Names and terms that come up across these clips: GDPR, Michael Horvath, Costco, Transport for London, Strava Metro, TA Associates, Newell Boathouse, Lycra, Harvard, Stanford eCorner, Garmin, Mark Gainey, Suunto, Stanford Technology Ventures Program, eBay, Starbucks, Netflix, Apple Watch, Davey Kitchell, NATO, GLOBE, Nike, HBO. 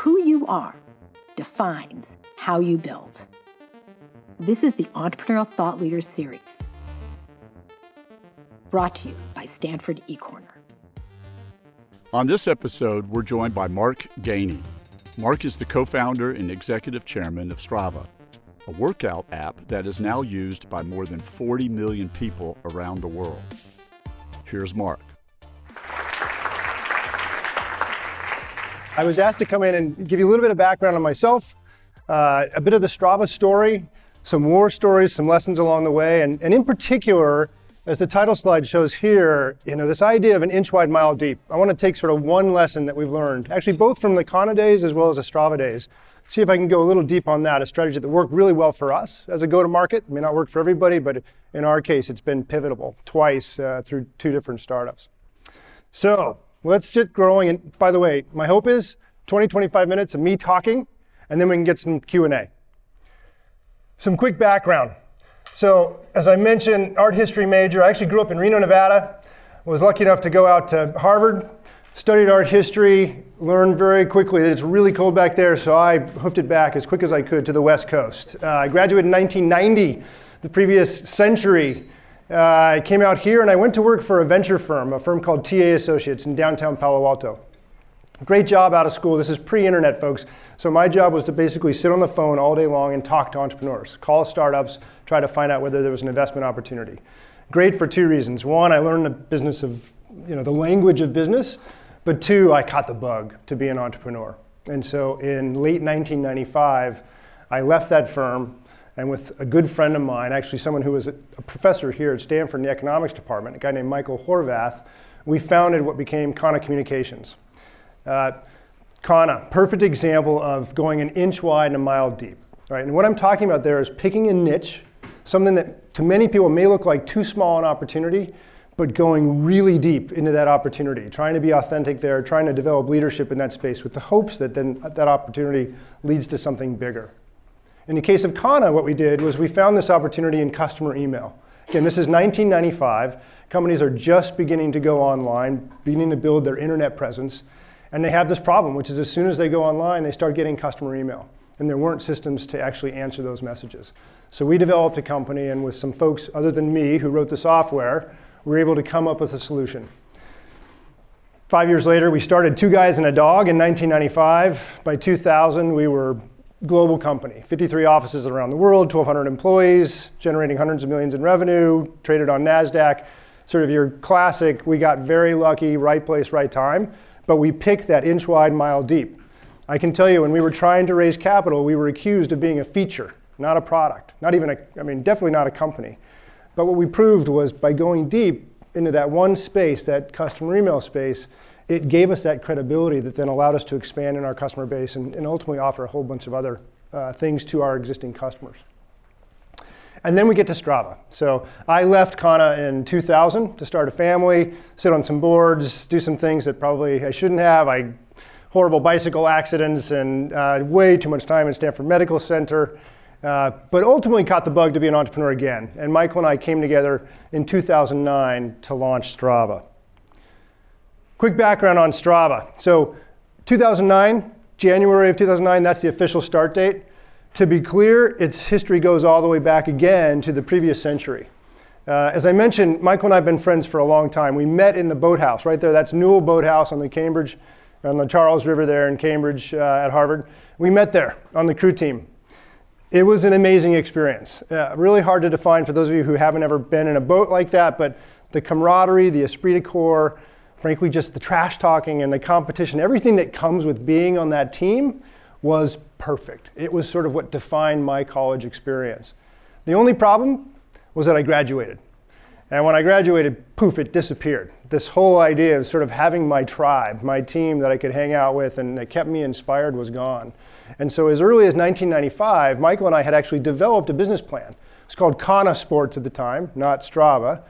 Who you are defines how you build. This is the Entrepreneurial Thought Leaders Series, brought to you by Stanford eCorner. On this episode, we're joined by Mark Gainey. Mark is the co-founder and executive chairman of Strava, a workout app that is now used by more than 40 million people around the world. Here's Mark. I was asked to come in and give you a little bit of background on myself, a bit of the Strava story, some war stories, some lessons along the way, and in particular, as the title slide shows here, you know, this idea of an inch wide, mile deep. I want to take sort of one lesson that we've learned, actually both from the Kana days as well as the Strava days. See if I can go a little deep on that, a strategy that worked really well for us as a go-to-market. It may not work for everybody, but in our case, it's been pivotal twice through two different startups. So let's get growing. And by the way, my hope is 20, 25 minutes of me talking, and then we can get some Q&A. Some quick background. So, as I mentioned, art history major. I actually grew up in Reno, Nevada. Was lucky enough to go out to Harvard, studied art history, learned very quickly that it's really cold back there, so I hoofed it back as quick as I could to the West Coast. I graduated in 1990, the previous century. I came out here and I went to work for a venture firm, a firm called TA Associates in downtown Palo Alto. Great job out of school. This is pre-internet, folks. So my job was to basically sit on the phone all day long and talk to entrepreneurs, call startups, try to find out whether there was an investment opportunity. Great for two reasons. One, I learned the business of, you know, the language of business, but two, I caught the bug to be an entrepreneur. And so in late 1995, I left that firm and with a good friend of mine, actually someone who was a professor here at Stanford in the economics department, a guy named Michael Horvath, we founded what became Kana Communications. Kana, perfect example of going an inch wide and a mile deep. Right? And what I'm talking about there is picking a niche, something that to many people may look like too small an opportunity, but going really deep into that opportunity, trying to be authentic there, trying to develop leadership in that space with the hopes that then that opportunity leads to something bigger. In the case of Kana, what we did was we found this opportunity in customer email. Again, this is 1995. Companies are just beginning to go online, beginning to build their internet presence. And they have this problem, which is as soon as they go online, they start getting customer email. And there weren't systems to actually answer those messages. So we developed a company, and with some folks other than me who wrote the software, we were able to come up with a solution. 5 years later, we started Two Guys and a Dog in 1995. By 2000, we were a global company, 53 offices around the world, 1,200 employees, generating hundreds of millions in revenue, traded on NASDAQ. Sort of your classic, we got very lucky, right place, right time. But we picked that inch wide, mile deep. I can tell you when we were trying to raise capital, we were accused of being a feature, not a product, not even a, I mean, definitely not a company. But what we proved was by going deep into that one space, that customer email space, it gave us that credibility that then allowed us to expand in our customer base and ultimately offer a whole bunch of other things to our existing customers. And then we get to Strava. So I left Kana in 2000 to start a family, sit on some boards, do some things that probably I shouldn't have. Horrible bicycle accidents and way too much time in Stanford Medical Center. But ultimately caught the bug to be an entrepreneur again. And Michael and I came together in 2009 to launch Strava. Quick background on Strava. So 2009, January of 2009, that's the official start date. To be clear, its history goes all the way back again to the previous century. As I mentioned, Michael and I have been friends for a long time. We met in the boathouse right there. That's Newell Boathouse on the Charles River there in Cambridge at Harvard. We met there on the crew team. It was an amazing experience. Really hard to define for those of you who haven't ever been in a boat like that, but the camaraderie, the esprit de corps, frankly, just the trash talking and the competition, everything that comes with being on that team was perfect. It was sort of what defined my college experience. The only problem was that I graduated. And when I graduated, poof, it disappeared. This whole idea of sort of having my tribe, my team that I could hang out with and that kept me inspired was gone. And so as early as 1995, Michael and I had actually developed a business plan. It's called Kana Sports at the time, not Strava.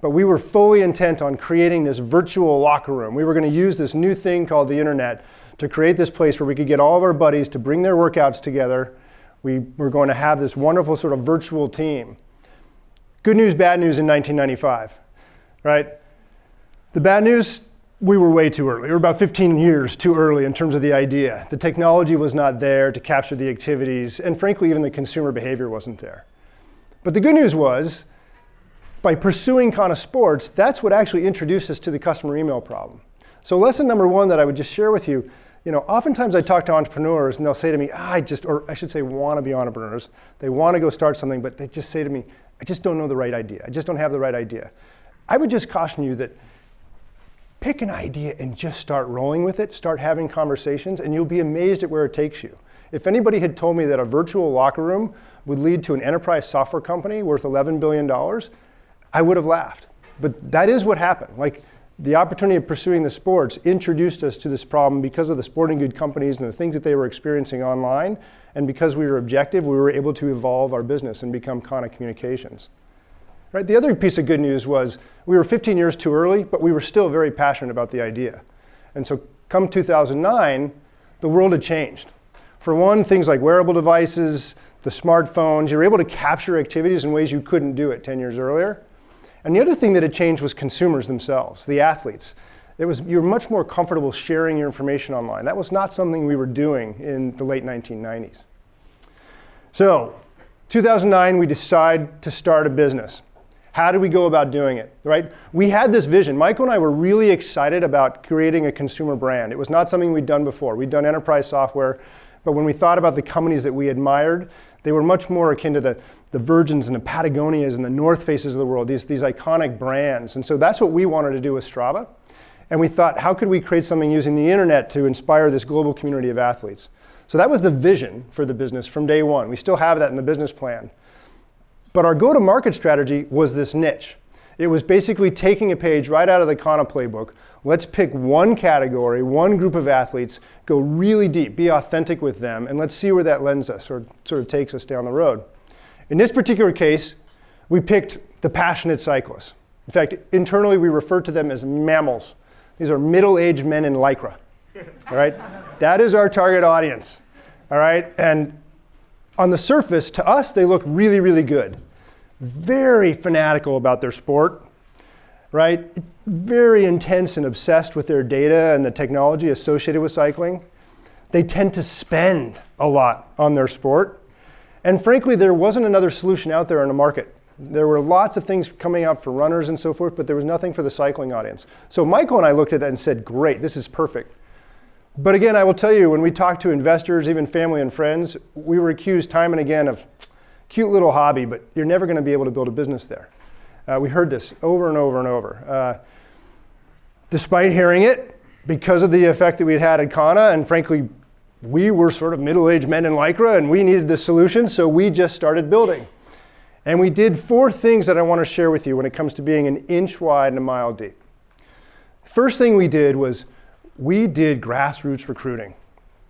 But we were fully intent on creating this virtual locker room. We were going to use this new thing called the internet to create this place where we could get all of our buddies to bring their workouts together. We were going to have this wonderful sort of virtual team. Good news, bad news in 1995, right? The bad news, we were way too early. We were about 15 years too early in terms of the idea. The technology was not there to capture the activities, and frankly, even the consumer behavior wasn't there. But the good news was, by pursuing Kana Sports, that's what actually introduced us to the customer email problem. So lesson number one that I would just share with you, oftentimes I talk to entrepreneurs and they'll say to me, or I should say wannabe entrepreneurs, they want to go start something, but they just say to me, I just don't know the right idea. I just don't have the right idea. I would just caution you that pick an idea and just start rolling with it, start having conversations, and you'll be amazed at where it takes you. If anybody had told me that a virtual locker room would lead to an enterprise software company worth $11 billion, I would have laughed. But that is what happened. Like, the opportunity of pursuing the sports introduced us to this problem because of the sporting good companies and the things that they were experiencing online. And because we were objective, we were able to evolve our business and become Kana Communications. Right? The other piece of good news was we were 15 years too early, but we were still very passionate about the idea. And so come 2009, the world had changed. For one, things like wearable devices, the smartphones, you were able to capture activities in ways you couldn't do it 10 years earlier. And the other thing that had changed was consumers themselves, the athletes. You were much more comfortable sharing your information online. That was not something we were doing in the late 1990s. So 2009, we decide to start a business. How do we go about doing it, right? We had this vision. Michael and I were really excited about creating a consumer brand. It was not something we'd done before. We'd done enterprise software, but when we thought about the companies that we admired, they were much more akin to the Virgins and the Patagonias and the North Faces of the world, these iconic brands. And so that's what we wanted to do with Strava. And we thought, how could we create something using the internet to inspire this global community of athletes? So that was the vision for the business from day one. We still have that in the business plan. But our go-to-market strategy was this niche. It was basically taking a page right out of the Kana playbook. Let's pick one category, one group of athletes, go really deep, be authentic with them, and let's see where that lends us or sort of takes us down the road. In this particular case, we picked the passionate cyclists. In fact, internally we refer to them as mammals. These are middle-aged men in lycra. All right? That is our target audience. All right? And on the surface, to us, they look really, really good. Very fanatical about their sport, right? Very intense and obsessed with their data and the technology associated with cycling. They tend to spend a lot on their sport. And frankly, there wasn't another solution out there in the market. There were lots of things coming out for runners and so forth, but there was nothing for the cycling audience. So Michael and I looked at that and said, great, this is perfect. But again, I will tell you, when we talked to investors, even family and friends, we were accused time and again of cute little hobby, but you're never going to be able to build a business there. We heard this over and over and over. Despite hearing it, because of the effect that we'd had at Kana, and frankly, we were sort of middle-aged men in lycra, and we needed this solution, so we just started building. And we did four things that I want to share with you when it comes to being an inch wide and a mile deep. First thing we did was we did grassroots recruiting,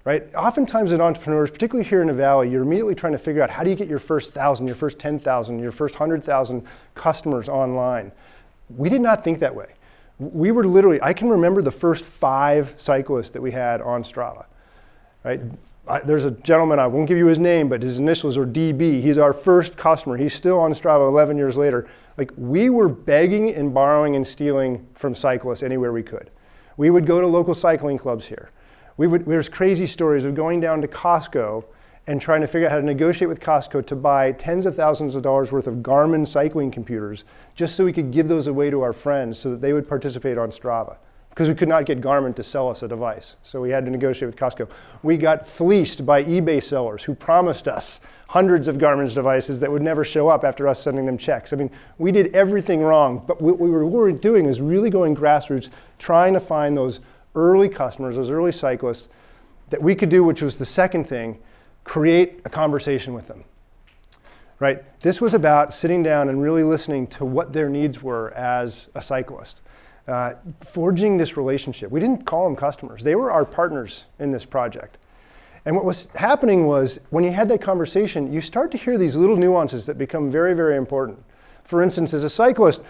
right? Oftentimes as entrepreneurs, particularly here in the Valley, you're immediately trying to figure out how do you get your first 1,000, your first 10,000, your first 100,000 customers online. We did not think that way. We were literally, I can remember the first 5 cyclists that we had on Strava, right? There's a gentleman, I won't give you his name, but his initials are DB. He's our first customer. He's still on Strava 11 years later. Like, we were begging and borrowing and stealing from cyclists anywhere we could. We would go to local cycling clubs here. There's crazy stories of going down to Costco and trying to figure out how to negotiate with Costco to buy tens of thousands of dollars worth of Garmin cycling computers just so we could give those away to our friends so that they would participate on Strava, because we could not get Garmin to sell us a device. So we had to negotiate with Costco. We got fleeced by eBay sellers who promised us hundreds of Garmin's devices that would never show up after us sending them checks. I mean, we did everything wrong, but what we were doing is really going grassroots, trying to find those early customers, those early cyclists that we could do, which was the second thing, create a conversation with them, right? This was about sitting down and really listening to what their needs were as a cyclist. Forging this relationship. We didn't call them customers. They were our partners in this project. And what was happening was, when you had that conversation, you start to hear these little nuances that become very, very important. For instance, as a cyclist,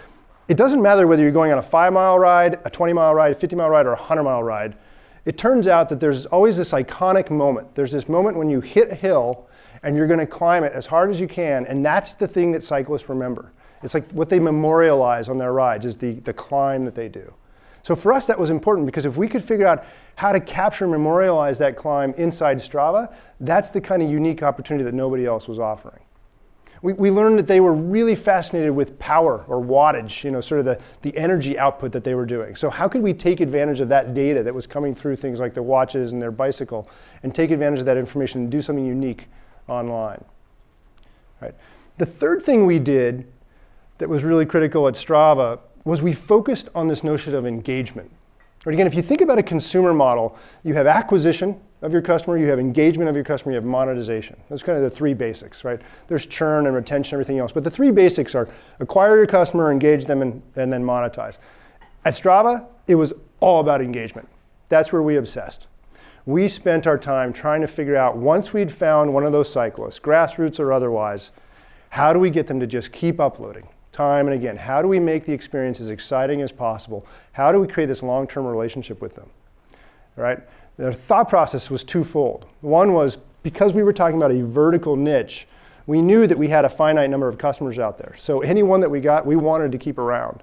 it doesn't matter whether you're going on a 5-mile ride, a 20-mile ride, a 50-mile ride, or a 100-mile ride. It turns out that there's always this iconic moment. There's this moment when you hit a hill and you're going to climb it as hard as you can, and that's the thing that cyclists remember. It's like what they memorialize on their rides is the climb that they do. So for us, that was important because if we could figure out how to capture and memorialize that climb inside Strava, that's the kind of unique opportunity that nobody else was offering. We learned that they were really fascinated with power or wattage, you know, sort of the energy output that they were doing. So how could we take advantage of that data that was coming through things like their watches and their bicycle and take advantage of that information and do something unique online? All right. The third thing we did that was really critical at Strava was we focused on this notion of engagement. Right, again, if you think about a consumer model, you have acquisition of your customer, you have engagement of your customer, you have monetization. That's kind of the three basics, right? There's churn and retention, everything else. But the three basics are acquire your customer, engage them, and then monetize. At Strava, it was all about engagement. That's where we obsessed. We spent our time trying to figure out, once we'd found one of those cyclists, grassroots or otherwise, how do we get them to just keep uploading time and again? How do we make the experience as exciting as possible? How do we create this long-term relationship with them? All right? Their thought process was twofold. One was, because we were talking about a vertical niche, we knew that we had a finite number of customers out there. So anyone that we got, we wanted to keep around.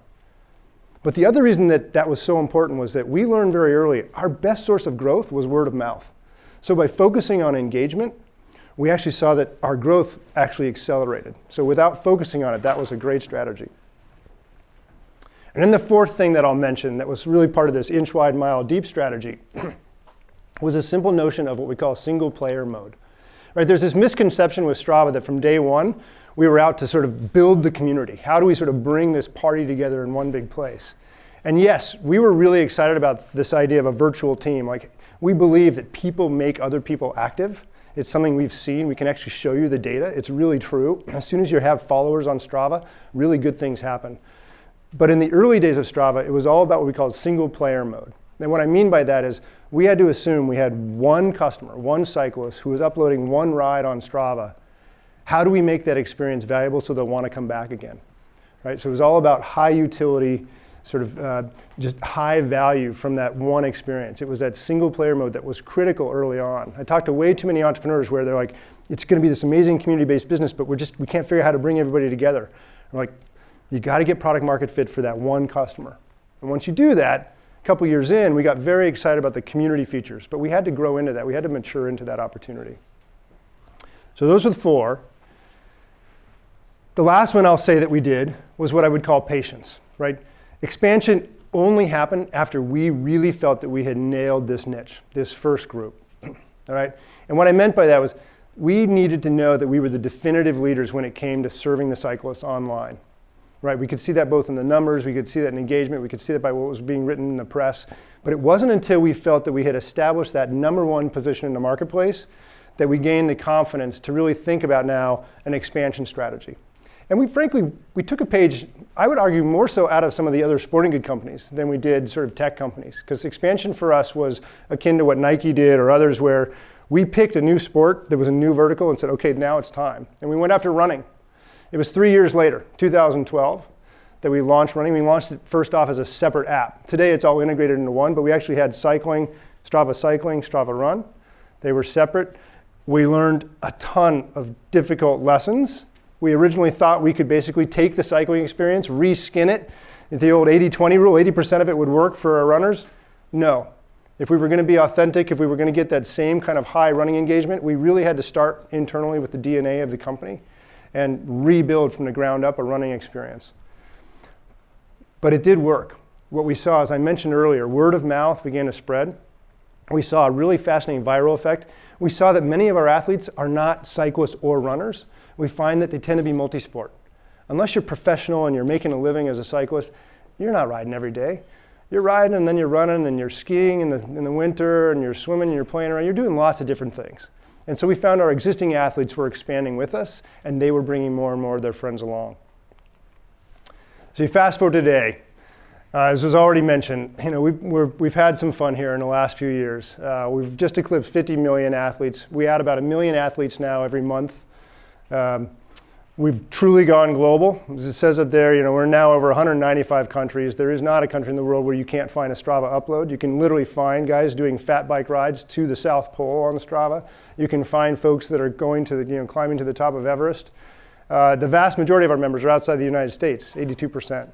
But the other reason that that was so important was that we learned very early, our best source of growth was word of mouth. So by focusing on engagement, we actually saw that our growth actually accelerated. So without focusing on it, that was a great strategy. And then the fourth thing that I'll mention that was really part of this inch wide, mile deep strategy was a simple notion of what we call single player mode. Right, there's this misconception with Strava that from day one, we were out to sort of build the community. How do we sort of bring this party together in one big place? And yes, we were really excited about this idea of a virtual team. Like, we believe that people make other people active. It's something we've seen. We can actually show you the data. It's really true. As soon as you have followers on Strava, really good things happen. But in the early days of Strava, it was all about what we called single player mode. And what I mean by that is we had to assume we had one customer, one cyclist who was uploading one ride on Strava. How do we make that experience valuable so they'll want to come back again? Right? So it was all about high utility, sort of just high value from that one experience. It was that single player mode that was critical early on. I talked to way too many entrepreneurs where they're like, it's going to be this amazing community-based business, but we can't figure out how to bring everybody together. I'm like, you got to get product market fit for that one customer. And once you do that, couple years in, we got very excited about the community features, but we had to grow into that. We had to mature into that opportunity. So those were the four. The last one I'll say that we did was what I would call patience, right? Expansion only happened after we really felt that we had nailed this niche, this first group, all right? And what I meant by that was we needed to know that we were the definitive leaders when it came to serving the cyclists online. Right? We could see that both in the numbers, we could see that in engagement, we could see that by what was being written in the press. But it wasn't until we felt that we had established that #1 position in the marketplace that we gained the confidence to really think about now an expansion strategy. And we frankly, we took a page, I would argue more so out of some of the other sporting good companies than we did sort of tech companies. Because expansion for us was akin to what Nike did or others where we picked a new sport that was a new vertical and said, okay, now it's time. And we went after running. It was 3 years later, 2012, that we launched running. We launched it first off as a separate app. Today it's all integrated into one, but we actually had cycling, Strava Run. They were separate. We learned a ton of difficult lessons. We originally thought we could basically take the cycling experience, reskin it. The old 80-20 rule, 80% of it would work for our runners. No. If we were going to be authentic, if we were going to get that same kind of high running engagement, we really had to start internally with the DNA of the company and rebuild from the ground up a running experience. But it did work. What we saw, as I mentioned earlier, word of mouth began to spread. We saw a really fascinating viral effect. We saw that many of our athletes are not cyclists or runners. We find that they tend to be multi-sport. Unless you're professional and you're making a living as a cyclist, you're not riding every day. You're riding and then you're running and you're skiing in the winter and you're swimming and you're playing around. You're doing lots of different things. And so we found our existing athletes were expanding with us, and they were bringing more and more of their friends along. So you fast forward today, as was already mentioned, you know, we've had some fun here in the last few years. We've just eclipsed 50 million athletes. We add about 1 million athletes now every month. We've truly gone global. As it says up there, you know, we're now over 195 countries. There is not a country in the world where you can't find a Strava upload. You can literally find guys doing fat bike rides to the South Pole on Strava. You can find folks that are going to, you know, climbing to the top of Everest. The vast majority of our members are outside the United States, 82%.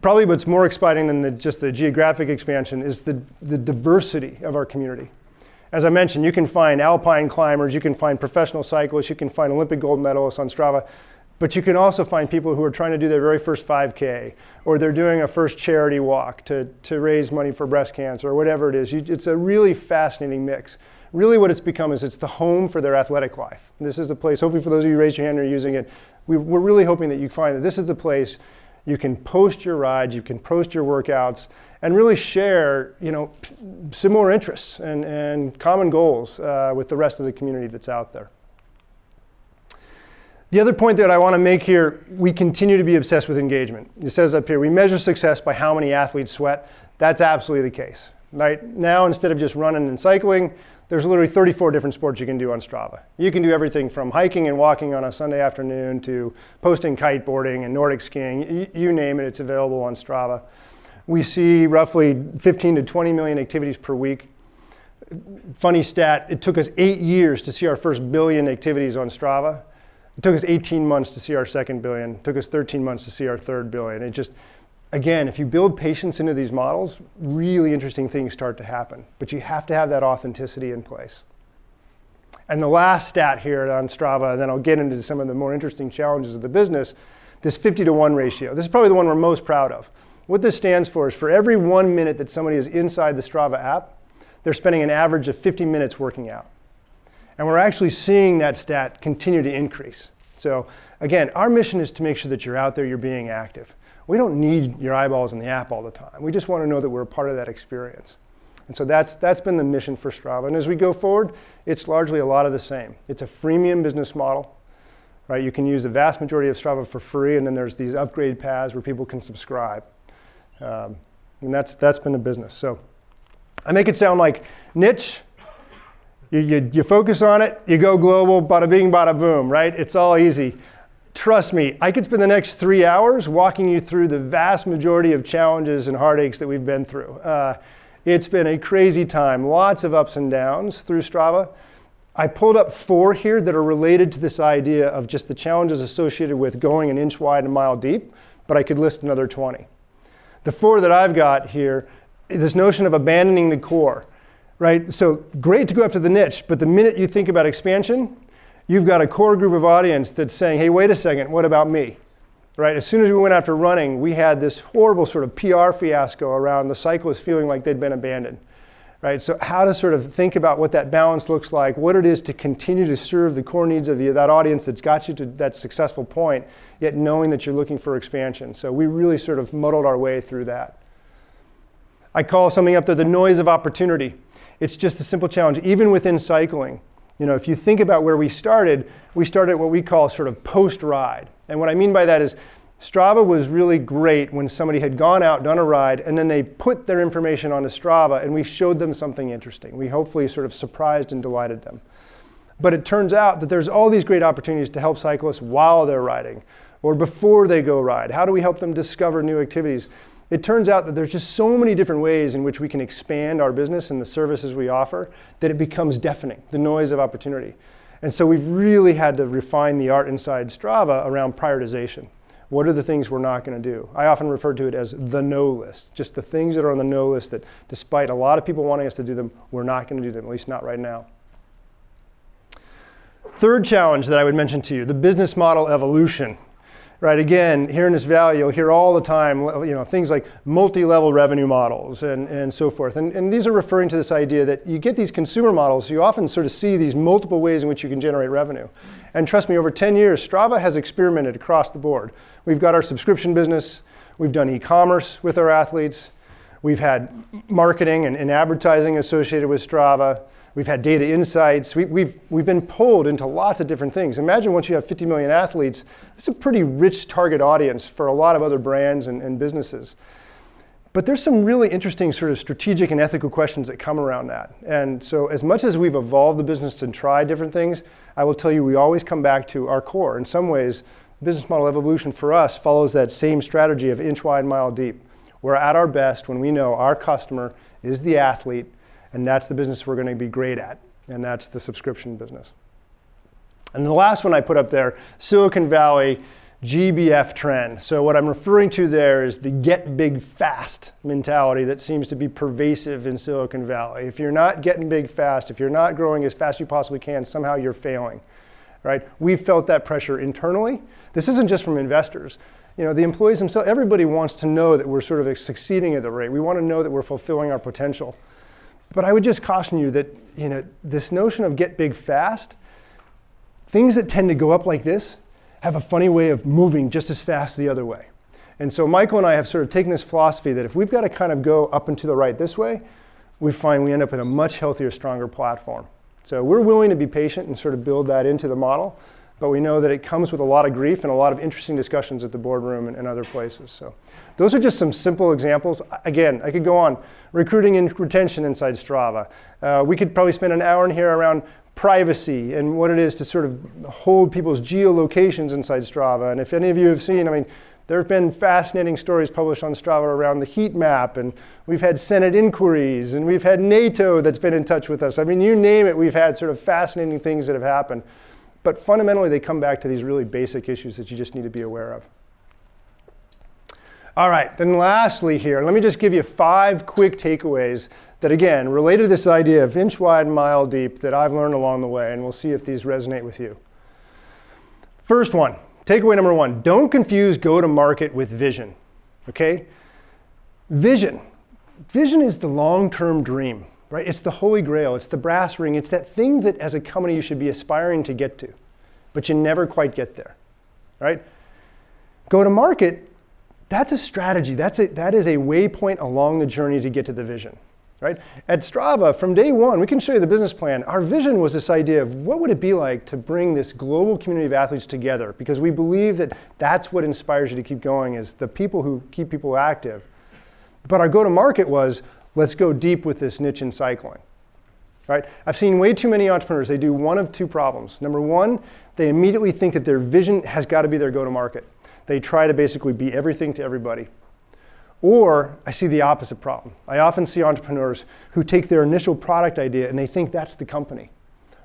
probably what's more exciting than just the geographic expansion is the diversity of our community. As I mentioned, you can find alpine climbers, you can find professional cyclists, you can find Olympic gold medalists on Strava, but you can also find people who are trying to do their very first 5K, or they're doing a first charity walk to raise money for breast cancer, or whatever it is. It's a really fascinating mix. Really what it's become is it's the home for their athletic life. This is the place, hopefully for those of you who raise your hand and are using it, we're really hoping that you find that this is the place you can post your rides, you can post your workouts, and really share, you know, similar interests and common goals with the rest of the community that's out there. The other point that I want to make here, we continue to be obsessed with engagement. It says up here, we measure success by how many athletes sweat. That's absolutely the case. Right now, instead of just running and cycling, there's literally 34 different sports you can do on Strava. You can do everything from hiking and walking on a Sunday afternoon to posting kiteboarding and Nordic skiing. You name it, it's available on Strava. We see roughly 15 to 20 million activities per week. Funny stat, it took us 8 years to see our first billion activities on Strava. It took us 18 months to see our second billion. It took us 13 months to see our third billion. It just, again, if you build patience into these models, really interesting things start to happen. But you have to have that authenticity in place. And the last stat here on Strava, and then I'll get into some of the more interesting challenges of the business, this 50-to-1 ratio. This is probably the one we're most proud of. What this stands for is for every 1 minute that somebody is inside the Strava app, they're spending an average of 50 minutes working out. And we're actually seeing that stat continue to increase. So again, our mission is to make sure that you're out there, you're being active. We don't need your eyeballs in the app all the time. We just want to know that we're a part of that experience. And so that's been the mission for Strava. And as we go forward, it's largely a lot of the same. It's a freemium business model, right? You can use the vast majority of Strava for free, and then there's these upgrade paths where people can subscribe. And that's been the business. So I make it sound like niche. You focus on it, you go global, bada bing, bada boom, right? It's all easy. Trust me, I could spend the next 3 hours walking you through the vast majority of challenges and heartaches that we've been through. It's been a crazy time, lots of ups and downs through Strava. I pulled up 4 here that are related to this idea of just the challenges associated with going an inch wide and a mile deep, but I could list another 20. The 4 that I've got here, this notion of abandoning the core. Right? So great to go after the niche, but the minute you think about expansion, you've got a core group of audience that's saying, hey, wait a second, what about me? Right? As soon as we went after running, we had this horrible sort of PR fiasco around the cyclists feeling like they'd been abandoned. Right? So how to sort of think about what that balance looks like, what it is to continue to serve the core needs of that audience that's got you to that successful point, yet knowing that you're looking for expansion. So we really sort of muddled our way through that. I call something up there the noise of opportunity. It's just a simple challenge, even within cycling. You know, if you think about where we started at what we call sort of post-ride. And what I mean by that is Strava was really great when somebody had gone out, done a ride, and then they put their information onto Strava and we showed them something interesting. We hopefully sort of surprised and delighted them. But it turns out that there's all these great opportunities to help cyclists while they're riding or before they go ride. How do we help them discover new activities? It turns out that there's just so many different ways in which we can expand our business and the services we offer that it becomes deafening, the noise of opportunity. And so we've really had to refine the art inside Strava around prioritization. What are the things we're not going to do? I often refer to it as the no list, just the things that are on the no list that despite a lot of people wanting us to do them, we're not going to do them, at least not right now. Third challenge that I would mention to you, the business model evolution. Right, again, here in this valley, you'll hear all the time, you know, things like multi-level revenue models and so forth. And these are referring to this idea that you get these consumer models, you often sort of see these multiple ways in which you can generate revenue. And trust me, over 10 years, Strava has experimented across the board. We've got our subscription business, we've done e-commerce with our athletes, we've had marketing and advertising associated with Strava, we've had data insights. We've been pulled into lots of different things. Imagine once you have 50 million athletes, it's a pretty rich target audience for a lot of other brands and businesses. But there's some really interesting sort of strategic and ethical questions that come around that. And so as much as we've evolved the business and tried different things, I will tell you we always come back to our core. In some ways, business model evolution for us follows that same strategy of inch wide, mile deep. We're at our best when we know our customer is the athlete, and that's the business we're going to be great at, and that's the subscription business. And the last one I put up there, Silicon Valley, GBF trend. So what I'm referring to there is the get big fast mentality that seems to be pervasive in Silicon Valley. If you're not getting big fast, if you're not growing as fast as you possibly can, somehow you're failing, right? We've felt that pressure internally. This isn't just from investors. You know, the employees themselves, everybody wants to know that we're sort of succeeding at the rate. We want to know that we're fulfilling our potential. But I would just caution you that, you know, this notion of get big fast, things that tend to go up like this, have a funny way of moving just as fast the other way. And so Michael and I have sort of taken this philosophy that if we've got to kind of go up and to the right this way, we find we end up in a much healthier, stronger platform. So we're willing to be patient and sort of build that into the model, but we know that it comes with a lot of grief and a lot of interesting discussions at the boardroom and other places. So those are just some simple examples. Again, I could go on. Recruiting and retention inside Strava. We could probably spend an hour in here around privacy and what it is to sort of hold people's geolocations inside Strava. And if any of you have seen, I mean, there have been fascinating stories published on Strava around the heat map, and we've had Senate inquiries, and we've had NATO that's been in touch with us. I mean, you name it, we've had sort of fascinating things that have happened. But fundamentally, they come back to these really basic issues that you just need to be aware of. All right, then lastly here, let me just give you 5 quick takeaways that, again, related to this idea of inch wide, mile deep that I've learned along the way, and we'll see if these resonate with you. First one, takeaway number 1, don't confuse go-to-market with vision, okay? Vision is the long-term dream, right? It's the holy grail, it's the brass ring, it's that thing that as a company you should be aspiring to get to, but you never quite get there, right? Go-to-market, that's a strategy. That is a waypoint along the journey to get to the vision, right? At Strava, from day one, we can show you the business plan. Our vision was this idea of what would it be like to bring this global community of athletes together, because we believe that that's what inspires you to keep going, is the people who keep people active. But our go-to-market was, let's go deep with this niche in cycling, right? I've seen way too many entrepreneurs. They do one of two problems. Number one, they immediately think that their vision has got to be their go-to-market. They try to basically be everything to everybody. Or I see the opposite problem. I often see entrepreneurs who take their initial product idea and they think that's the company.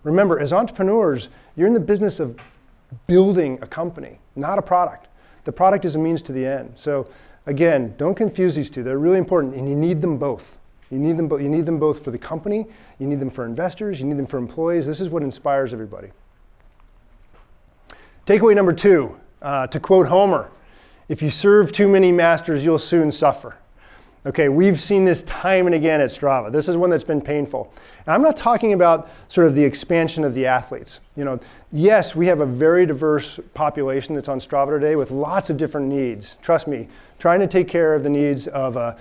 Remember, as entrepreneurs, you're in the business of building a company, not a product. The product is a means to the end. So again, don't confuse these two. They're really important and you need them both. You need them both for the company, you need them for investors, you need them for employees. This is what inspires everybody. Takeaway number 2. To quote Homer, if you serve too many masters, you'll soon suffer. Okay, we've seen this time and again at Strava. This is one that's been painful. And I'm not talking about sort of the expansion of the athletes. You know, yes, we have a very diverse population that's on Strava today with lots of different needs. Trust me, trying to take care of the needs of a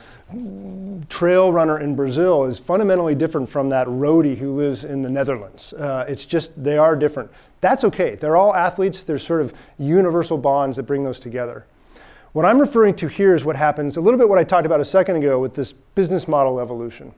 trail runner in Brazil is fundamentally different from that roadie who lives in the Netherlands. It's just, they are different. That's okay, they're all athletes. There's sort of universal bonds that bring those together. What I'm referring to here is what happens, a little bit what I talked about a second ago with this business model evolution,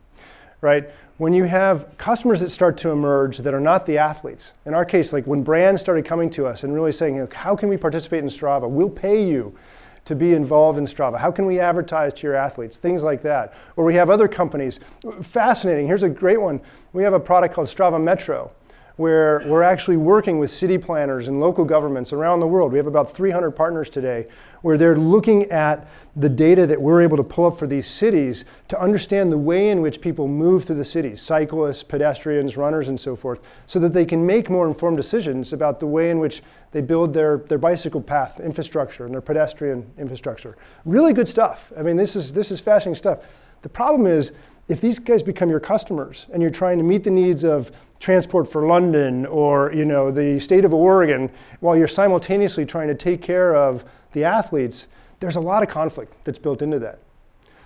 right? When you have customers that start to emerge that are not the athletes. In our case, like when brands started coming to us and really saying, look, how can we participate in Strava? We'll pay you to be involved in Strava. How can we advertise to your athletes? Things like that. Or we have other companies. Fascinating, here's a great one. We have a product called Strava Metro, where we're actually working with city planners and local governments around the world. We have about 300 partners today, where they're looking at the data that we're able to pull up for these cities to understand the way in which people move through the cities, cyclists, pedestrians, runners, and so forth, so that they can make more informed decisions about the way in which they build their bicycle path infrastructure and their pedestrian infrastructure. Really good stuff. I mean, this is fascinating stuff. The problem is, if these guys become your customers and you're trying to meet the needs of Transport for London or, you know, the state of Oregon, while you're simultaneously trying to take care of the athletes, there's a lot of conflict that's built into that.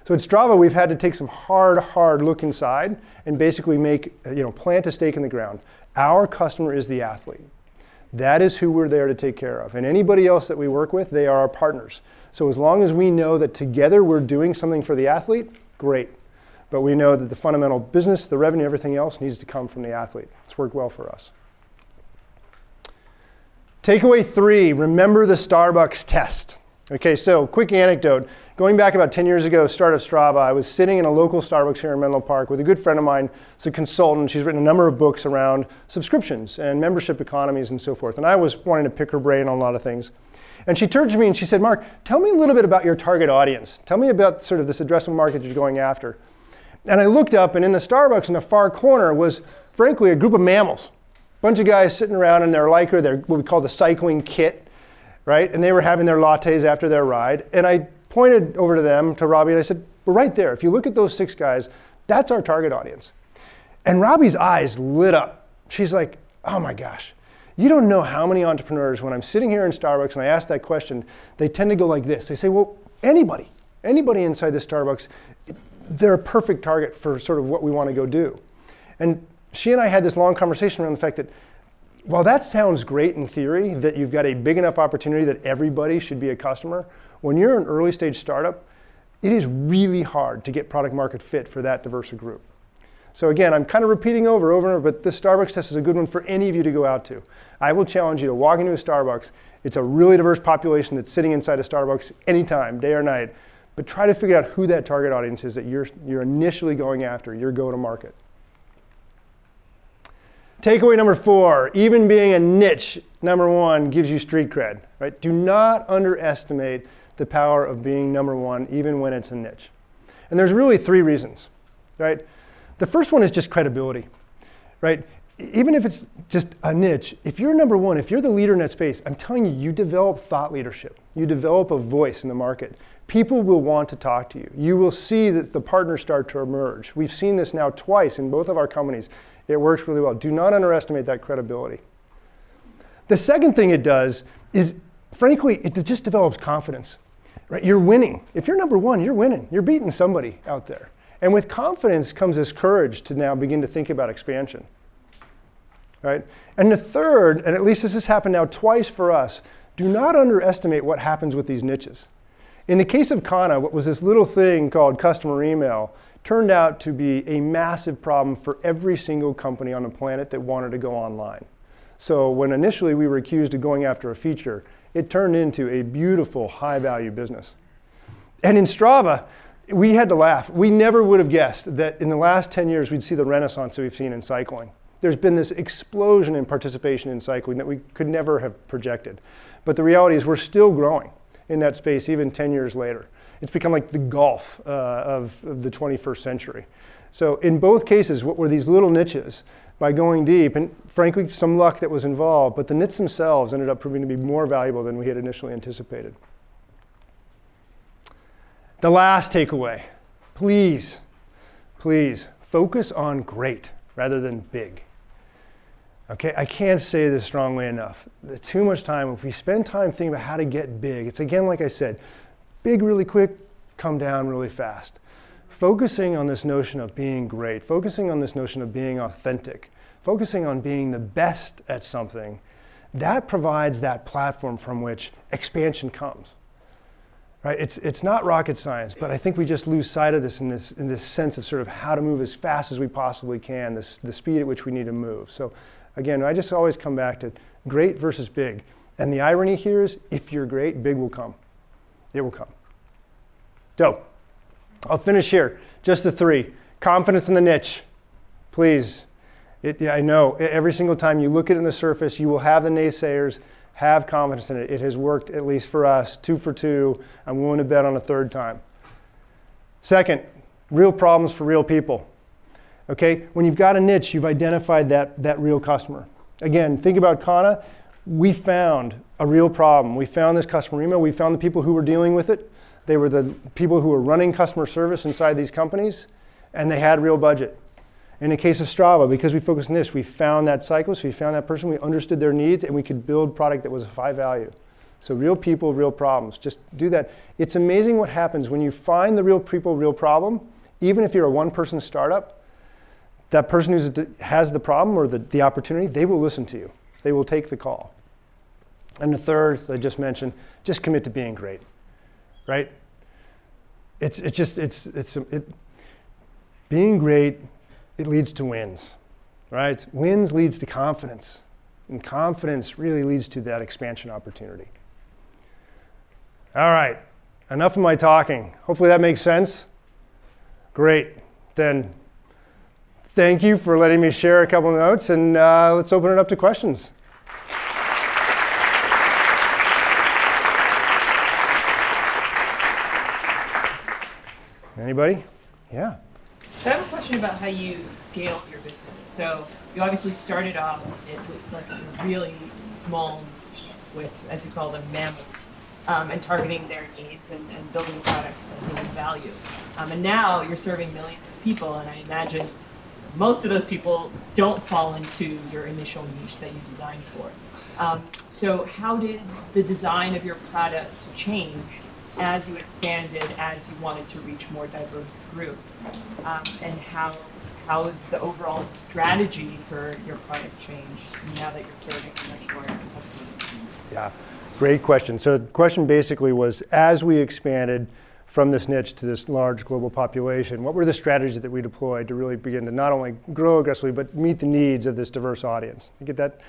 So at Strava, we've had to take some hard look inside and basically make, you know, plant a stake in the ground. Our customer is the athlete. That is who we're there to take care of. And anybody else that we work with, they are our partners. So as long as we know that together we're doing something for the athlete, great. But we know that the fundamental business, the revenue, everything else needs to come from the athlete. It's worked well for us. Takeaway 3, remember the Starbucks test. Okay, so quick anecdote. Going back about 10 years ago, start of Strava, I was sitting in a local Starbucks here in Menlo Park with a good friend of mine. She's a consultant. She's written a number of books around subscriptions and membership economies and so forth. And I was wanting to pick her brain on a lot of things. And she turned to me and she said, Mark, tell me a little bit about your target audience. Tell me about sort of this addressable market you're going after. And I looked up, and in the Starbucks in the far corner was, frankly, a group of mammals. A bunch of guys sitting around in their Lycra, their, what we call the cycling kit, right? And they were having their lattes after their ride. And I pointed over to them, to Robbie, and I said, we're right there. If you look at those 6 guys, that's our target audience. And Robbie's eyes lit up. She's like, oh my gosh, you don't know how many entrepreneurs, when I'm sitting here in Starbucks and I ask that question, they tend to go like this. They say, well, anybody, anybody inside this Starbucks, they're a perfect target for sort of what we want to go do. And she and I had this long conversation around the fact that while that sounds great in theory, that you've got a big enough opportunity that everybody should be a customer, when you're an early stage startup, it is really hard to get product market fit for that diverse a group. So again, I'm kind of repeating over and over, but this Starbucks test is a good one for any of you to go out to. I will challenge you to walk into a Starbucks. It's a really diverse population that's sitting inside a Starbucks anytime, day or night. But try to figure out who that target audience is that you're initially going after, your go-to-market. Takeaway number 4, even being a niche, number 1, gives you street cred, right? Do not underestimate the power of being number 1, even when it's a niche. And there's really 3 reasons, right? The first one is just credibility, right? Even if it's just a niche, if you're number 1, if you're the leader in that space, I'm telling you, you develop thought leadership. You develop a voice in the market. People will want to talk to you. You will see that the partners start to emerge. We've seen this now twice in both of our companies. It works really well. Do not underestimate that credibility. The second thing it does is, frankly, it just develops confidence, right? You're winning. If you're number 1, you're winning. You're beating somebody out there. And with confidence comes this courage to now begin to think about expansion, right? And the third, and at least this has happened now twice for us, do not underestimate what happens with these niches. In the case of Kana, what was this little thing called customer email turned out to be a massive problem for every single company on the planet that wanted to go online. So when initially we were accused of going after a feature, it turned into a beautiful, high-value business. And in Strava, we had to laugh. We never would have guessed that in the last 10 years we'd see the renaissance that we've seen in cycling. There's been this explosion in participation in cycling that we could never have projected. But the reality is we're still growing in that space even 10 years later. It's become like the golf of the 21st century. So in both cases, what were these little niches, by going deep, and frankly some luck that was involved, but the niches themselves ended up proving to be more valuable than we had initially anticipated. The last takeaway, please, please focus on great rather than big. Okay, I can't say this strongly enough. Too much time, if we spend time thinking about how to get big, it's again like I said, big really quick, come down really fast. Focusing on this notion of being great, focusing on this notion of being authentic, focusing on being the best at something, that provides that platform from which expansion comes. Right? It's not rocket science, but I think we just lose sight of this in this sense of sort of how to move as fast as we possibly can, the speed at which we need to move. So again, I just always come back to great versus big. And the irony here is if you're great, big will come. It will come. So I'll finish here. Just the 3. Confidence in the niche. Please. I know every single time you look at it on the surface, you will have the naysayers. Have confidence in it. It has worked, at least for us, 2 for 2. I'm willing to bet on a 3rd time. 2nd, real problems for real people. Okay, when you've got a niche, you've identified that real customer. Again, think about Kana. We found a real problem. We found this customer email. We found the people who were dealing with it. They were the people who were running customer service inside these companies, and they had real budget. In the case of Strava, because we focused on this, we found that cyclist, we found that person, we understood their needs, and we could build product that was of high value. So real people, real problems. Just do that. It's amazing what happens when you find the real people, real problem. Even if you're a one-person startup, that person who has the problem or the opportunity, they will listen to you. They will take the call. And the 3rd, as I just mentioned, just commit to being great, right? Being great. It leads to wins, right? Wins leads to confidence, and confidence really leads to that expansion opportunity. All right, enough of my talking. Hopefully that makes sense. Great, then thank you for letting me share a couple of notes, and let's open it up to questions. Anybody? Yeah. So I have a question about how you scale your business. So you obviously started off with something really small, with, as you call them, mammals, and targeting their needs and building products that have value. And now you're serving millions of people, and I imagine most of those people don't fall into your initial niche that you designed for. So how did the design of your product change as you expanded, as you wanted to reach more diverse groups, and how is the overall strategy for your product changed now that you're serving much more customers? Yeah, great question. So the question basically was, as we expanded from this niche to this large global population, what were the strategies that we deployed to really begin to not only grow aggressively, but meet the needs of this diverse audience? You get that?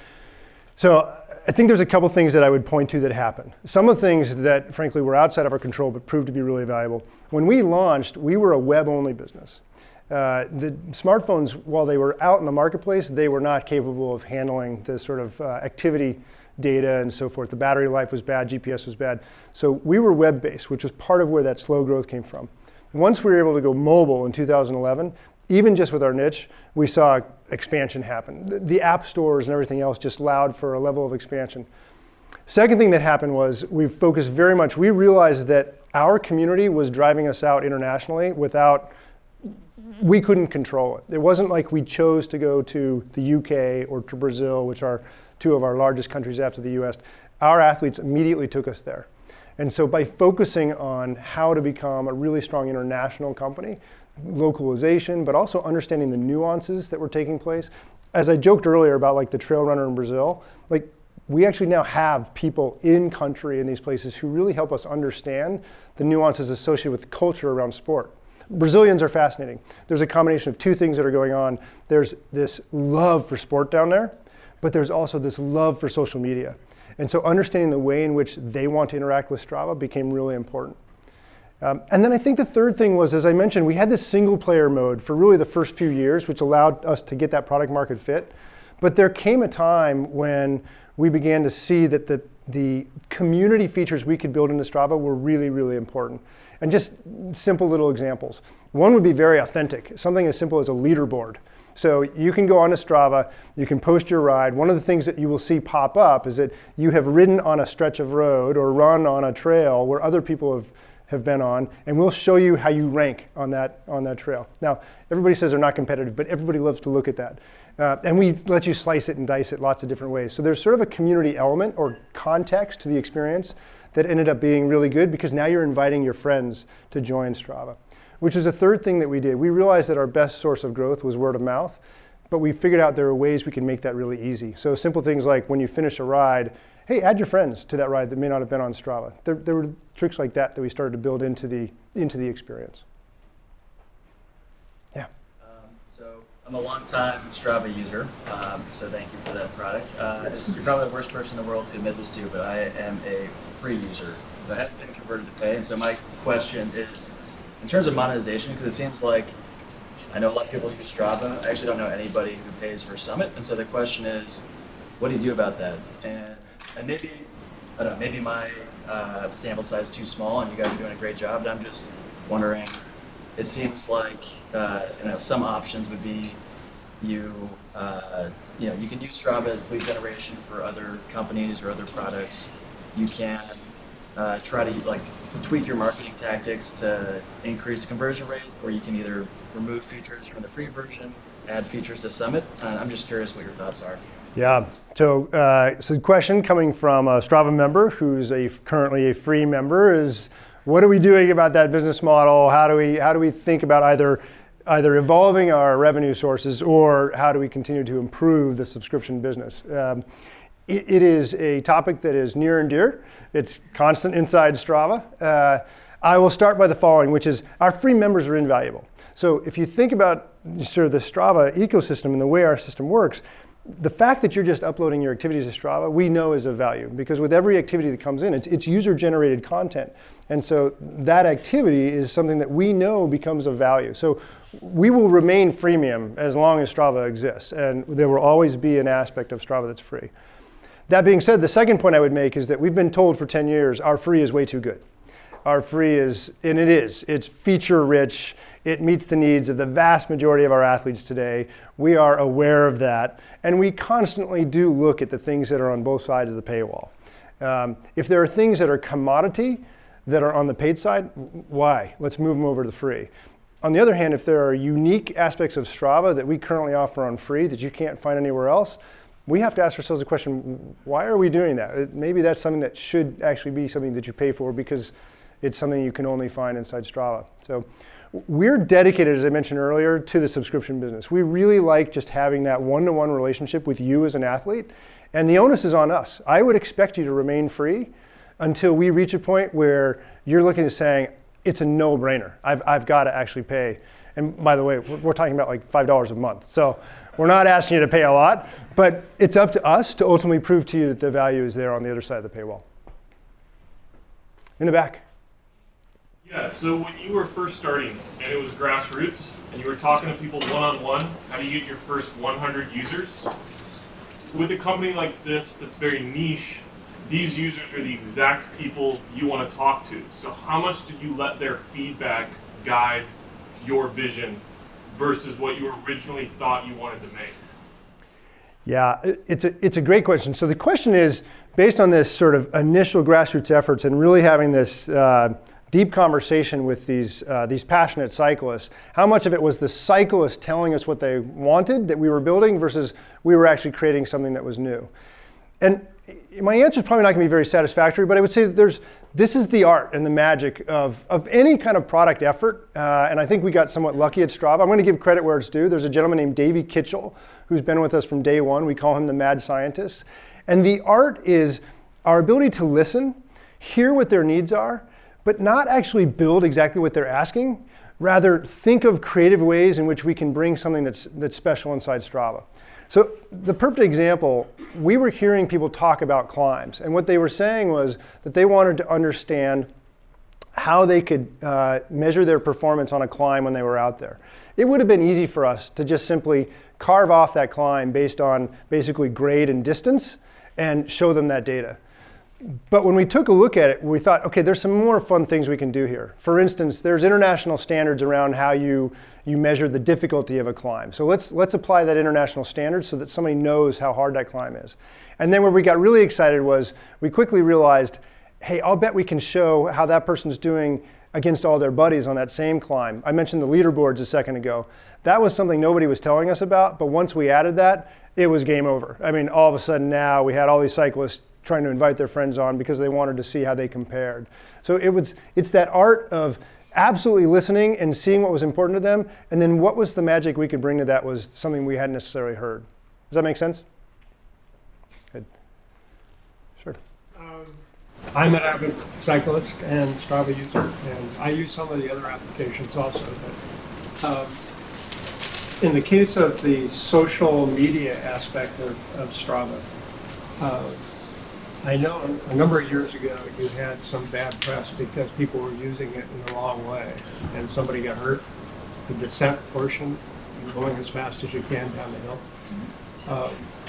So I think there's a couple things that I would point to that happened. Some of the things that, frankly, were outside of our control but proved to be really valuable. When we launched, we were a web-only business. The smartphones, while they were out in the marketplace, they were not capable of handling the sort of activity data and so forth. The battery life was bad, GPS was bad. So we were web-based, which was part of where that slow growth came from. Once we were able to go mobile in 2011, even just with our niche, we saw expansion happen. The app stores and everything else just allowed for a level of expansion. Second thing that happened was we focused very much. We realized that our community was driving us out internationally without, we couldn't control it. It wasn't like we chose to go to the UK or to Brazil, which are two of our largest countries after the US. Our athletes immediately took us there. And so by focusing on how to become a really strong international company, localization, but also understanding the nuances that were taking place. As I joked earlier about like the trail runner in Brazil, like we actually now have people in country in these places who really help us understand the nuances associated with culture around sport. Brazilians are fascinating. There's a combination of two things that are going on. There's this love for sport down there, but there's also this love for social media. And so understanding the way in which they want to interact with Strava became really important. And then I think the third thing was, as I mentioned, we had this single player mode for really the first few years, which allowed us to get that product market fit. But there came a time when we began to see that the community features we could build into Strava were really, really important. And just simple little examples. One would be very authentic, something as simple as a leaderboard. So you can go onto Strava, you can post your ride. One of the things that you will see pop up is that you have ridden on a stretch of road or run on a trail where other people have been on, and we'll show you how you rank on that trail. Now, everybody says they're not competitive, but everybody loves to look at that. And we let you slice it and dice it lots of different ways. So there's sort of a community element or context to the experience that ended up being really good because now you're inviting your friends to join Strava, which is a third thing that we did. We realized that our best source of growth was word of mouth, but we figured out there are ways we can make that really easy. So simple things like when you finish a ride, hey, add your friends to that ride that may not have been on Strava. There were tricks like that that we started to build into the experience. Yeah. So I'm a long-time Strava user, so thank you for that product. You're probably the worst person in the world to admit this to, but I am a free user. I haven't been converted to pay, and so my question is, in terms of monetization, because it seems like I know a lot of people use Strava. I actually don't know anybody who pays for Summit, and so the question is, what do you do about that? And maybe, I don't know, maybe my sample size is too small and you guys are doing a great job, but I'm just wondering, it seems like you know, some options would be you know, you can use Strava as lead generation for other companies or other products. You can try to like tweak your marketing tactics to increase the conversion rate, or you can either remove features from the free version, add features to Summit. I'm just curious what your thoughts are. Yeah, so the question coming from a Strava member who's currently a free member is, what are we doing about that business model? How do we think about either evolving our revenue sources, or how do we continue to improve the subscription business? It is a topic that is near and dear. It's constant inside Strava. I will start by the following, which is our free members are invaluable. So if you think about sort of the Strava ecosystem and the way our system works, the fact that you're just uploading your activities to Strava, we know is of value, because with every activity that comes in, it's user-generated content. And so that activity is something that we know becomes of value. So we will remain freemium as long as Strava exists, and there will always be an aspect of Strava that's free. That being said, the second point I would make is that we've been told for 10 years our free is way too good. are free is, and it is, it's feature rich. It meets the needs of the vast majority of our athletes today. We are aware of that. And we constantly do look at the things that are on both sides of the paywall. If there are things that are commodity that are on the paid side, why? Let's move them over to the free. On the other hand, if there are unique aspects of Strava that we currently offer on free that you can't find anywhere else, we have to ask ourselves the question, why are we doing that? Maybe that's something that should actually be something that you pay for because it's something you can only find inside Strava. So we're dedicated, as I mentioned earlier, to the subscription business. We really like just having that one-to-one relationship with you as an athlete, and the onus is on us. I would expect you to remain free until we reach a point where you're looking at saying, it's a no-brainer. I've got to actually pay. And by the way, we're talking about like $5 a month. So we're not asking you to pay a lot, but it's up to us to ultimately prove to you that the value is there on the other side of the paywall. In the back. Yeah, so when you were first starting and it was grassroots and you were talking to people one-on-one, how do you get your first 100 users? With a company like this that's very niche, these users are the exact people you want to talk to. So how much did you let their feedback guide your vision versus what you originally thought you wanted to make? Yeah, it's a great question. So the question is, based on this sort of initial grassroots efforts and really having this deep conversation with these passionate cyclists, how much of it was the cyclists telling us what they wanted that we were building versus we were actually creating something that was new? And my answer is probably not going to be very satisfactory, but I would say that this is the art and the magic of any kind of product effort, and I think we got somewhat lucky at Strava. I'm going to give credit where it's due. There's a gentleman named Davey Kitchell who's been with us from day one. We call him the mad scientist. And the art is our ability to listen, hear what their needs are, but not actually build exactly what they're asking. Rather, think of creative ways in which we can bring something that's special inside Strava. So the perfect example, we were hearing people talk about climbs, and what they were saying was that they wanted to understand how they could measure their performance on a climb when they were out there. It would have been easy for us to just simply carve off that climb based on basically grade and distance and show them that data. But when we took a look at it, we thought, okay, there's some more fun things we can do here. For instance, there's international standards around how you measure the difficulty of a climb. So let's apply that international standard so that somebody knows how hard that climb is. And then where we got really excited was we quickly realized, hey, I'll bet we can show how that person's doing against all their buddies on that same climb. I mentioned the leaderboards a second ago. That was something nobody was telling us about, but once we added that, it was game over. I mean, all of a sudden now we had all these cyclists trying to invite their friends on because they wanted to see how they compared. So it's that art of absolutely listening and seeing what was important to them, and then what was the magic we could bring to that was something we hadn't necessarily heard. Does that make sense? Good. Sure. I'm an avid cyclist and Strava user, and I use some of the other applications also. But, in the case of the social media aspect of Strava, I know a number of years ago you had some bad press because people were using it in the wrong way and somebody got hurt. The descent portion, going as fast as you can down the hill.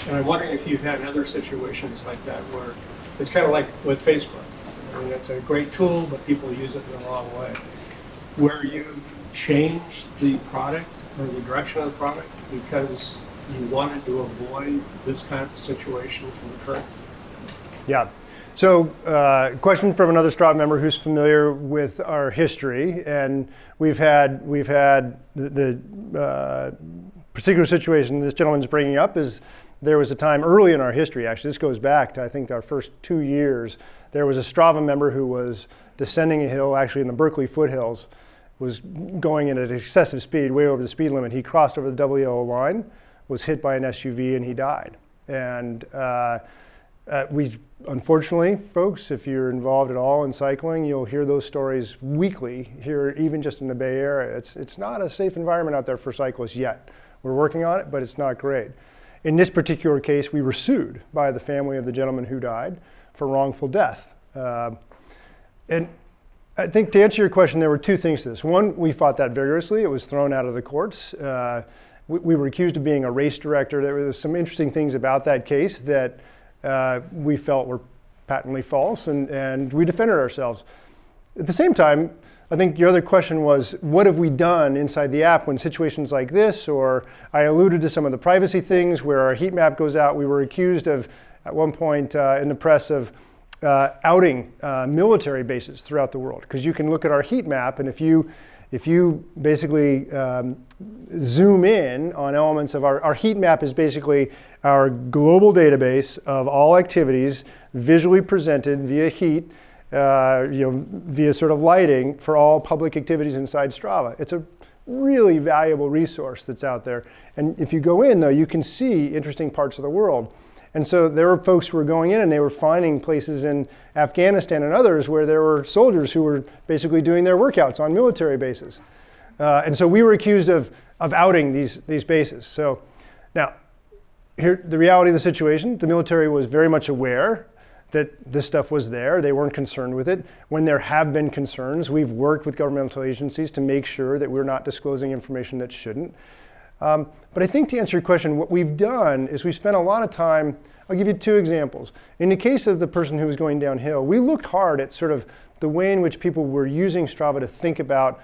And I'm wondering if you've had other situations like that where it's kind of like with Facebook. I mean, it's a great tool, but people use it in the wrong way. Where you've changed the product or the direction of the product because you wanted to avoid this kind of situation from occurring. Yeah. So question from another Strava member who's familiar with our history, and we've had the particular situation this gentleman's bringing up is there was a time early in our history, actually, this goes back to I think our first 2 years, there was a Strava member who was descending a hill, actually in the Berkeley foothills, was going in at excessive speed, way over the speed limit. He crossed over the double yellow line, was hit by an SUV, and he died. And we unfortunately, folks, if you're involved at all in cycling, you'll hear those stories weekly here, even just in the Bay Area. It's not a safe environment out there for cyclists yet. We're working on it, but it's not great. In this particular case, we were sued by the family of the gentleman who died for wrongful death. And I think to answer your question, there were two things to this. One, we fought that vigorously. It was thrown out of the courts. We were accused of being a race director. There were some interesting things about that case that we felt were patently false, and we defended ourselves. At the same time, I think your other question was, what have we done inside the app when situations like this, or I alluded to some of the privacy things where our heat map goes out. We were accused of, at one point in the press, of outing military bases throughout the world, because you can look at our heat map, and if you basically zoom in on elements of our heat map is basically our global database of all activities visually presented via heat, via sort of lighting for all public activities inside Strava. It's a really valuable resource that's out there. And if you go in though, you can see interesting parts of the world. And so there were folks who were going in and they were finding places in Afghanistan and others where there were soldiers who were basically doing their workouts on military bases. And so we were accused of outing these bases. So now, here, the reality of the situation, the military was very much aware that this stuff was there. They weren't concerned with it. When there have been concerns, we've worked with governmental agencies to make sure that we're not disclosing information that shouldn't. But I think to answer your question, what we've done is we've spent a lot of time. I'll give you two examples. In the case of the person who was going downhill, we looked hard at sort of the way in which people were using Strava to think about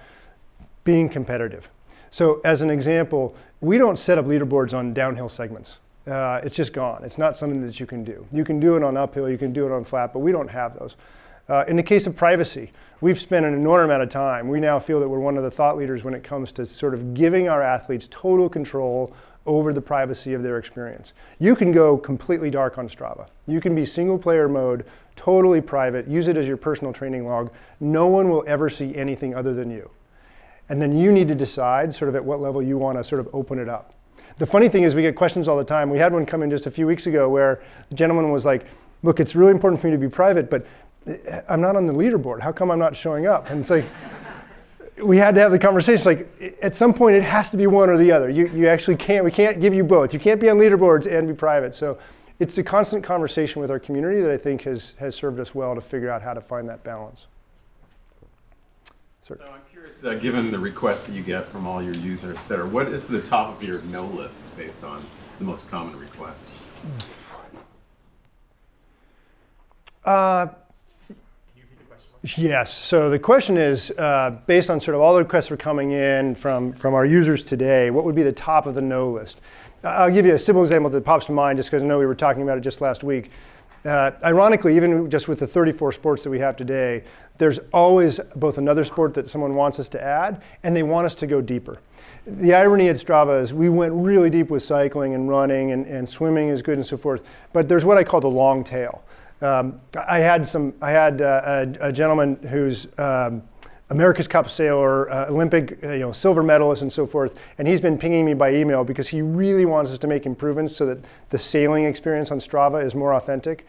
being competitive. So as an example, we don't set up leaderboards on downhill segments. It's just gone. It's not something that you can do. You can do it on uphill, you can do it on flat, but we don't have those. In the case of privacy, we've spent an enormous amount of time. We now feel that we're one of the thought leaders when it comes to sort of giving our athletes total control over the privacy of their experience. You can go completely dark on Strava. You can be single player mode, totally private, use it as your personal training log. No one will ever see anything other than you. And then you need to decide sort of at what level you want to sort of open it up. The funny thing is we get questions all the time. We had one come in just a few weeks ago where the gentleman was like, look, it's really important for me to be private, but I'm not on the leaderboard. How come I'm not showing up? And it's like, we had to have the conversation. Like, at some point, it has to be one or the other. You actually can't. We can't give you both. You can't be on leaderboards and be private. So it's a constant conversation with our community that I think has served us well to figure out how to find that balance. Sir. So I'm curious, given the requests that you get from all your users, et cetera, what is the top of your no list based on the most common requests? Yes, so the question is, based on sort of all the requests that are coming in from our users today, what would be the top of the no list? I'll give you a simple example that pops to mind just because I know we were talking about it just last week. Ironically, even just with the 34 sports that we have today, there's always both another sport that someone wants us to add, and they want us to go deeper. The irony at Strava is we went really deep with cycling and running and swimming is good and so forth, but there's what I call the long tail. I had a gentleman who's America's Cup sailor, Olympic silver medalist and so forth, and he's been pinging me by email because he really wants us to make improvements so that the sailing experience on Strava is more authentic.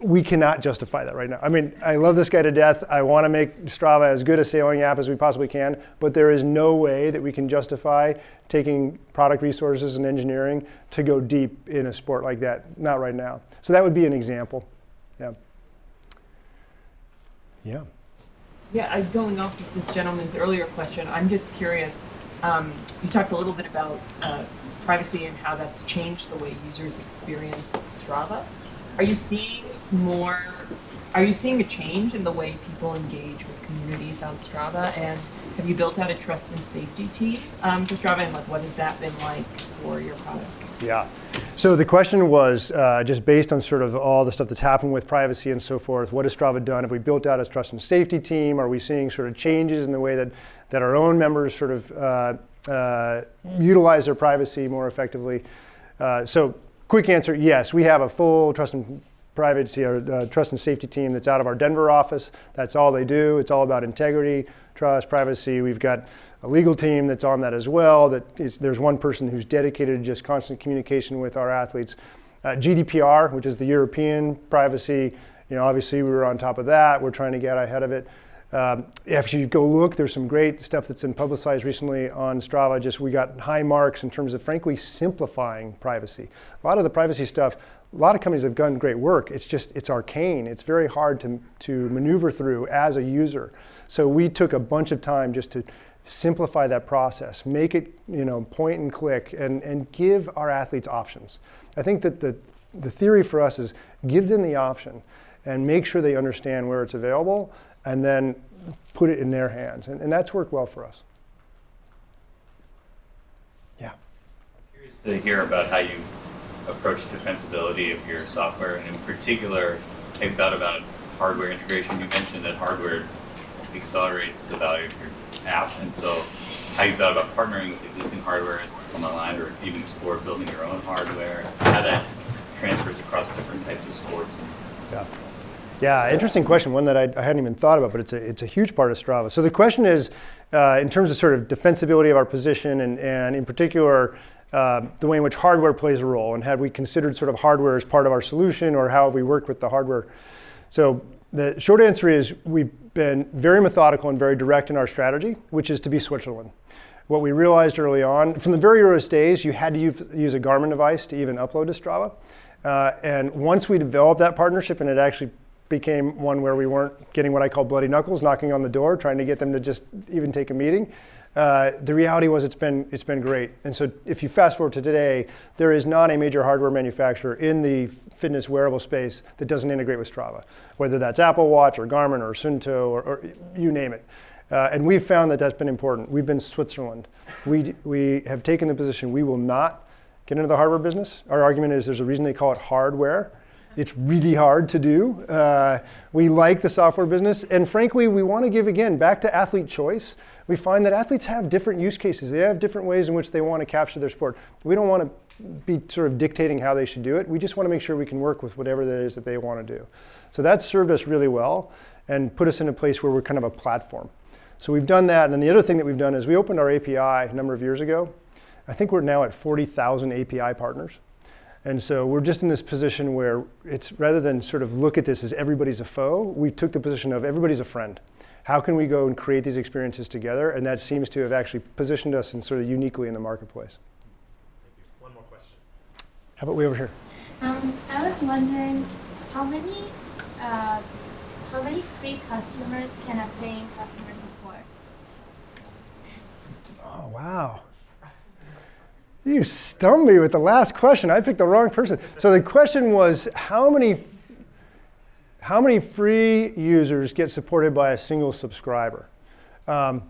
We cannot justify that right now. I mean, I love this guy to death. I want to make Strava as good a sailing app as we possibly can, but there is no way that we can justify taking product resources and engineering to go deep in a sport like that. Not right now. So that would be an example. Yeah. Yeah. Yeah, I don't know if this gentleman's earlier question, I'm just curious. You talked a little bit about privacy and how that's changed the way users experience Strava. Are you seeing a change in the way people engage with communities on Strava? And have you built out a trust and safety team for Strava? And like, what has that been like for your product? Yeah. So the question was just based on sort of all the stuff that's happened with privacy and so forth. What has Strava done? Have we built out a trust and safety team? Are we seeing sort of changes in the way that our own members sort of utilize their privacy more effectively? So quick answer, yes. We have a full trust and privacy or trust and safety team that's out of our Denver office. That's all they do. It's all about integrity, trust, privacy. We've got a legal team that's on that as well. There's one person who's dedicated to just constant communication with our athletes. GDPR, which is the European privacy, obviously we were on top of that. We're trying to get ahead of it. If you go look, there's some great stuff that's been publicized recently on Strava. Just we got high marks in terms of, frankly, simplifying privacy. A lot of the privacy stuff, a lot of companies have done great work. It's just, it's arcane. It's very hard to maneuver through as a user. So we took a bunch of time just to simplify that process, make it point and click, and give our athletes options. I think that the theory for us is give them the option and make sure they understand where it's available and then put it in their hands. And that's worked well for us. Yeah. I'm curious to hear about how you approach defensibility of your software, and in particular, have you thought about hardware integration? You mentioned that hardware accelerates the value of your app, and so how you thought about partnering with existing hardware as it's come online, or even explore building your own hardware, how that transfers across different types of sports. Yeah. Yeah, interesting question, one that I hadn't even thought about, but it's a huge part of Strava. So the question is, in terms of sort of defensibility of our position, and in particular, the way in which hardware plays a role, and had we considered sort of hardware as part of our solution, or how have we worked with the hardware? So the short answer is we've been very methodical and very direct in our strategy, which is to be Switzerland. What we realized early on, from the very earliest days, you had to use a Garmin device to even upload to Strava. And once we developed that partnership, and it actually became one where we weren't getting what I call bloody knuckles, knocking on the door, trying to get them to just even take a meeting. The reality was it's been great. And so if you fast forward to today, there is not a major hardware manufacturer in the fitness wearable space that doesn't integrate with Strava, whether that's Apple Watch or Garmin or Suunto or you name it. And we've found that that's been important. We've been Switzerland. We have taken the position we will not get into the hardware business. Our argument is there's a reason they call it hardware. It's really hard to do. We like the software business. And frankly, we want to give, again, back to athlete choice. We find that athletes have different use cases. They have different ways in which they want to capture their sport. We don't want to be sort of dictating how they should do it. We just want to make sure we can work with whatever that is that they want to do. So that's served us really well and put us in a place where we're kind of a platform. So we've done that. And then the other thing that we've done is we opened our API a number of years ago. I think we're now at 40,000 API partners. And so we're just in this position where it's, rather than sort of look at this as everybody's a foe, we took the position of everybody's a friend. How can we go and create these experiences together? And that seems to have actually positioned us in sort of uniquely in the marketplace. Thank you. One more question. How about we over here? I was wondering how many free customers can a paying customer support? Oh, wow. You stumped me with the last question. I picked the wrong person. So the question was, how many free users get supported by a single subscriber? Well,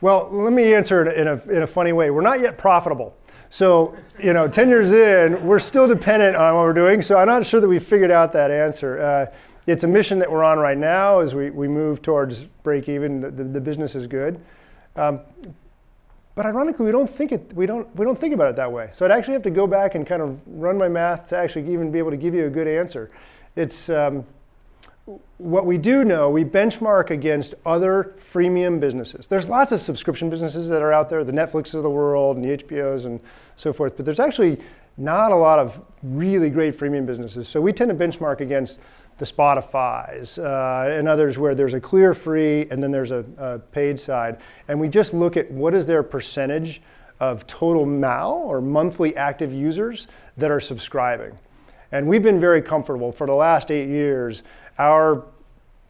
let me answer it in a funny way. We're not yet profitable. So 10 years in, we're still dependent on what we're doing. So I'm not sure that we figured out that answer. It's a mission that we're on right now as we move towards break even. The business is good. But ironically, we don't think about it that way. So I'd actually have to go back and kind of run my math to actually even be able to give you a good answer. It's what we do know. We benchmark against other freemium businesses. There's lots of subscription businesses that are out there, the Netflixes of the world, and the HBOs, and so forth. But there's actually not a lot of really great freemium businesses. So we tend to benchmark against the Spotify's and others where there's a clear free and then there's a paid side. And we just look at what is their percentage of total MAU or monthly active users that are subscribing. And we've been very comfortable for the last 8 years. Our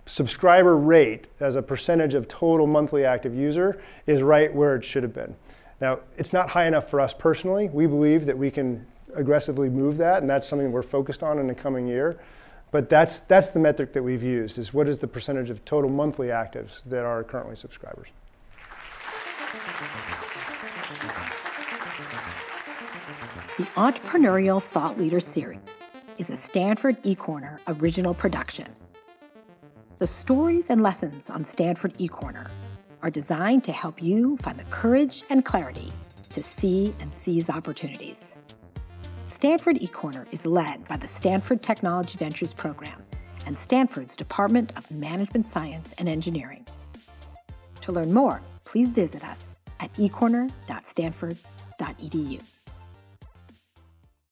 subscriber rate as a percentage of total monthly active user is right where it should have been. Now, it's not high enough for us personally. We believe that we can aggressively move that, and that's something we're focused on in the coming year. But that's the metric that we've used, is what is the percentage of total monthly actives that are currently subscribers. The Entrepreneurial Thought Leader Series is a Stanford eCorner original production. The stories and lessons on Stanford eCorner are designed to help you find the courage and clarity to see and seize opportunities. Stanford eCorner is led by the Stanford Technology Ventures Program and Stanford's Department of Management Science and Engineering. To learn more, please visit us at ecorner.stanford.edu.